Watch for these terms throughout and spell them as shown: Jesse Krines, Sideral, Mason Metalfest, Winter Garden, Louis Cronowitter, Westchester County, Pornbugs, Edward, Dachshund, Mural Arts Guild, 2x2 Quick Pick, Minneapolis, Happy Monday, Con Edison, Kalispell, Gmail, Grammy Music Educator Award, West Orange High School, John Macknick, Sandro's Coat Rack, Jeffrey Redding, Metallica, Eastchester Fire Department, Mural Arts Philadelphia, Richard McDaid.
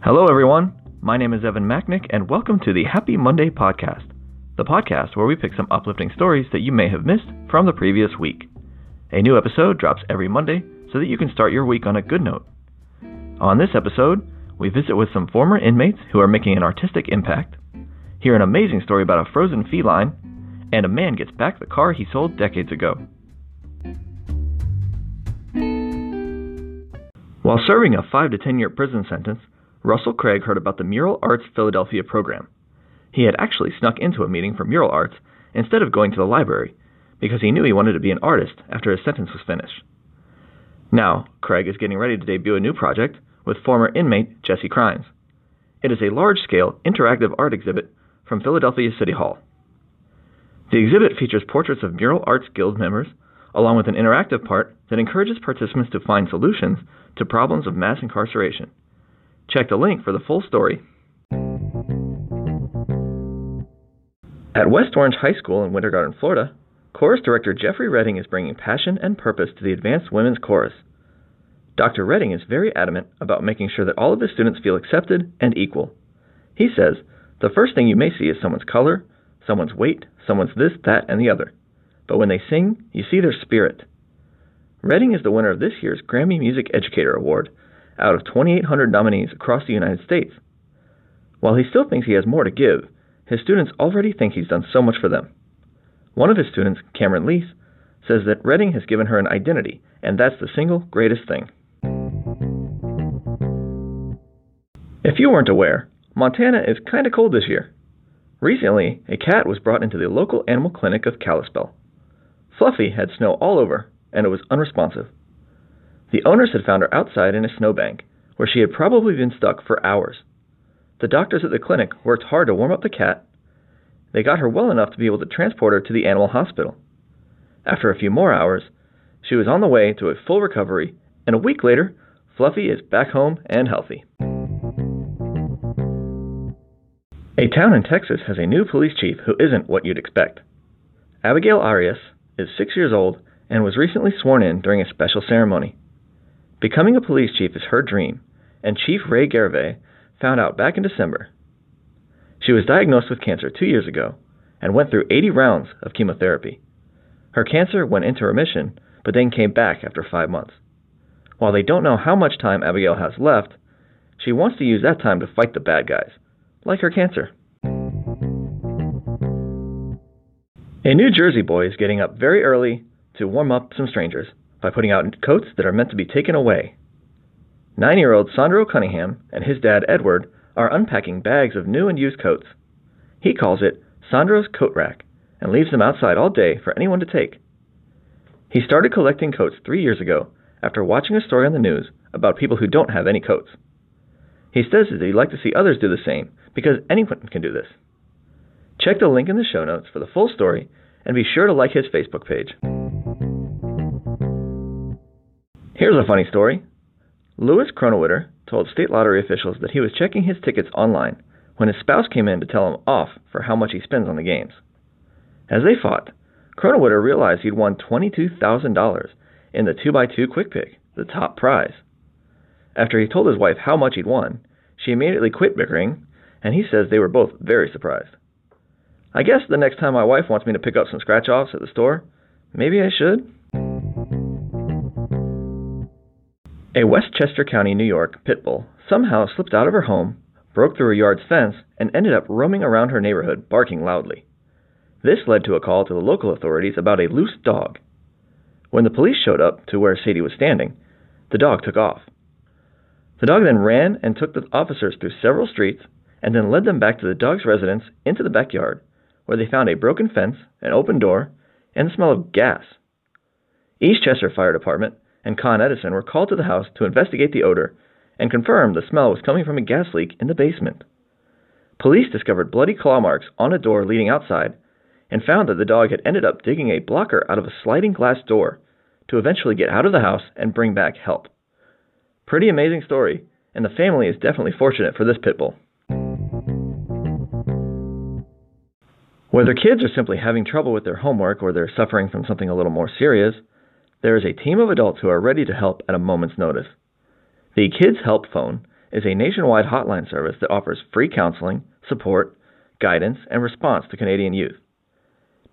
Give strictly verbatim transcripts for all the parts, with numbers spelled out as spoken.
Hello everyone, my name is Evan Macknick and welcome to the Happy Monday podcast, the podcast where we pick some uplifting stories that you may have missed from the previous week. A new episode drops every Monday so that you can start your week on a good note. On this episode, we visit with some former inmates who are making an artistic impact, hear an amazing story about a frozen feline, and a man gets back the car he sold decades ago. While serving a five to ten year prison sentence, Russell Craig heard about the Mural Arts Philadelphia program. He had actually snuck into a meeting for Mural Arts instead of going to the library, because he knew he wanted to be an artist after his sentence was finished. Now, Craig is getting ready to debut a new project with former inmate Jesse Krines. It is a large-scale interactive art exhibit from Philadelphia City Hall. The exhibit features portraits of Mural Arts Guild members, along with an interactive part that encourages participants to find solutions to problems of mass incarceration. Check the link for the full story. At West Orange High School in Winter Garden, Florida, chorus director Jeffrey Redding is bringing passion and purpose to the Advanced Women's Chorus. Doctor Redding is very adamant about making sure that all of his students feel accepted and equal. He says, the first thing you may see is someone's color, someone's weight, someone's this, that, and the other. But when they sing, you see their spirit. Redding is the winner of this year's Grammy Music Educator Award, out of twenty-eight hundred nominees across the United States. While he still thinks he has more to give, his students already think he's done so much for them. One of his students, Cameron Leith, says that Redding has given her an identity, and that's the single greatest thing. If you weren't aware, Montana is kinda cold this year. Recently, a cat was brought into the local animal clinic of Kalispell. Fluffy had snow all over, and it was unresponsive. The owners had found her outside in a snowbank, where she had probably been stuck for hours. The doctors at the clinic worked hard to warm up the cat. They got her well enough to be able to transport her to the animal hospital. After a few more hours, she was on the way to a full recovery, and a week later, Fluffy is back home and healthy. A town in Texas has a new police chief who isn't what you'd expect. Abigail Arias is six years old and was recently sworn in during a special ceremony. Becoming a police chief is her dream, and Chief Ray Garvey found out back in December. She was diagnosed with cancer two years ago and went through eighty rounds of chemotherapy. Her cancer went into remission, but then came back after five months. While they don't know how much time Abigail has left, she wants to use that time to fight the bad guys, like her cancer. A New Jersey boy is getting up very early to warm up some strangers by putting out coats that are meant to be taken away. Nine-year-old Sandro Cunningham and his dad Edward are unpacking bags of new and used coats. He calls it Sandro's Coat Rack and leaves them outside all day for anyone to take. He started collecting coats three years ago after watching a story on the news about people who don't have any coats. He says that he'd like to see others do the same because anyone can do this. Check the link in the show notes for the full story and be sure to like his Facebook page. Here's a funny story. Louis Cronowitter told state lottery officials that he was checking his tickets online when his spouse came in to tell him off for how much he spends on the games. As they fought, Cronowitter realized he'd won twenty-two thousand dollars in the two by two Quick Pick, the top prize. After he told his wife how much he'd won, she immediately quit bickering, and he says they were both very surprised. I guess the next time my wife wants me to pick up some scratch-offs at the store, maybe I should. A Westchester County, New York pit bull somehow slipped out of her home, broke through her yard's fence, and ended up roaming around her neighborhood, barking loudly. This led to a call to the local authorities about a loose dog. When the police showed up to where Sadie was standing, the dog took off. The dog then ran and took the officers through several streets and then led them back to the dog's residence into the backyard, where they found a broken fence, an open door, and the smell of gas. Eastchester Fire Department and Con Edison were called to the house to investigate the odor and confirm the smell was coming from a gas leak in the basement. Police discovered bloody claw marks on a door leading outside and found that the dog had ended up digging a blocker out of a sliding glass door to eventually get out of the house and bring back help. Pretty amazing story, and the family is definitely fortunate for this pit bull. Whether kids are simply having trouble with their homework or they're suffering from something a little more serious, there is a team of adults who are ready to help at a moment's notice. The Kids Help Phone is a nationwide hotline service that offers free counseling, support, guidance, and response to Canadian youth.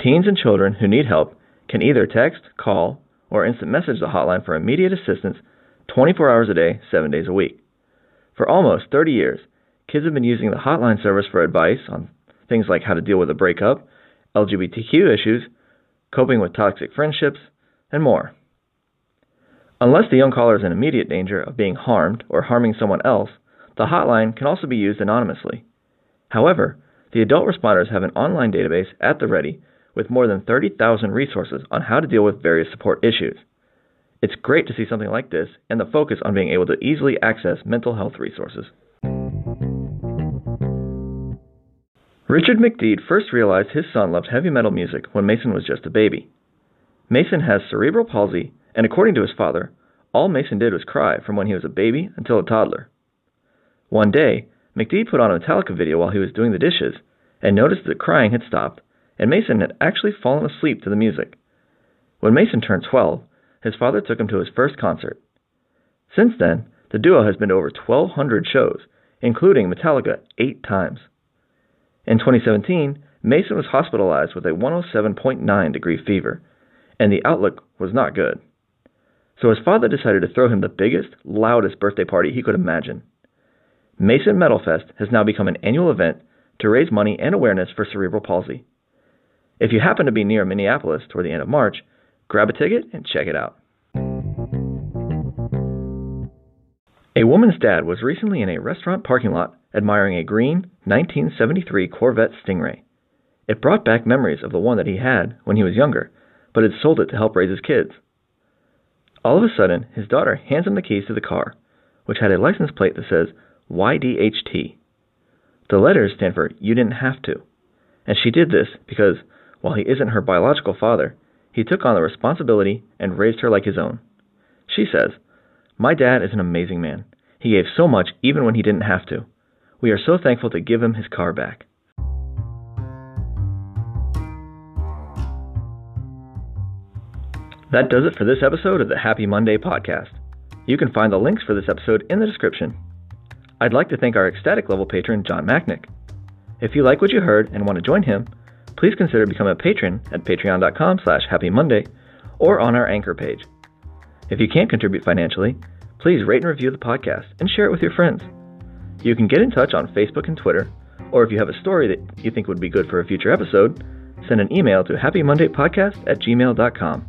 Teens and children who need help can either text, call, or instant message the hotline for immediate assistance twenty-four hours a day, seven days a week. For almost thirty years, kids have been using the hotline service for advice on things like how to deal with a breakup, L G B T Q issues, coping with toxic friendships, and more. Unless the young caller is in immediate danger of being harmed or harming someone else, the hotline can also be used anonymously. However, the adult responders have an online database at the ready with more than thirty thousand resources on how to deal with various support issues. It's great to see something like this and the focus on being able to easily access mental health resources. Richard McDaid first realized his son loved heavy metal music when Mason was just a baby. Mason has cerebral palsy, and according to his father, all Mason did was cry from when he was a baby until a toddler. One day, McDaid put on a Metallica video while he was doing the dishes and noticed that crying had stopped and Mason had actually fallen asleep to the music. When Mason turned twelve, his father took him to his first concert. Since then, the duo has been to over twelve hundred shows, including Metallica eight times. In twenty seventeen, Mason was hospitalized with a one oh seven point nine degree fever, and the outlook was not good. So his father decided to throw him the biggest, loudest birthday party he could imagine. Mason Metalfest has now become an annual event to raise money and awareness for cerebral palsy. If you happen to be near Minneapolis toward the end of March, grab a ticket and check it out. A woman's dad was recently in a restaurant parking lot admiring a green nineteen seventy-three Corvette Stingray. It brought back memories of the one that he had when he was younger, but had sold it to help raise his kids. All of a sudden, his daughter hands him the keys to the car, which had a license plate that says Y D H T. The letters stand for "You Didn't Have To," and she did this because, while he isn't her biological father, he took on the responsibility and raised her like his own. She says, "My dad is an amazing man. He gave so much even when he didn't have to. We are so thankful to give him his car back." That does it for this episode of the Happy Monday podcast. You can find the links for this episode in the description. I'd like to thank our ecstatic level patron, John Macknick. If you like what you heard and want to join him, please consider becoming a patron at patreon.com slash Happy Monday or on our Anchor page. If you can't contribute financially, please rate and review the podcast and share it with your friends. You can get in touch on Facebook and Twitter, or if you have a story that you think would be good for a future episode, send an email to happymondaypodcast at gmail dot com.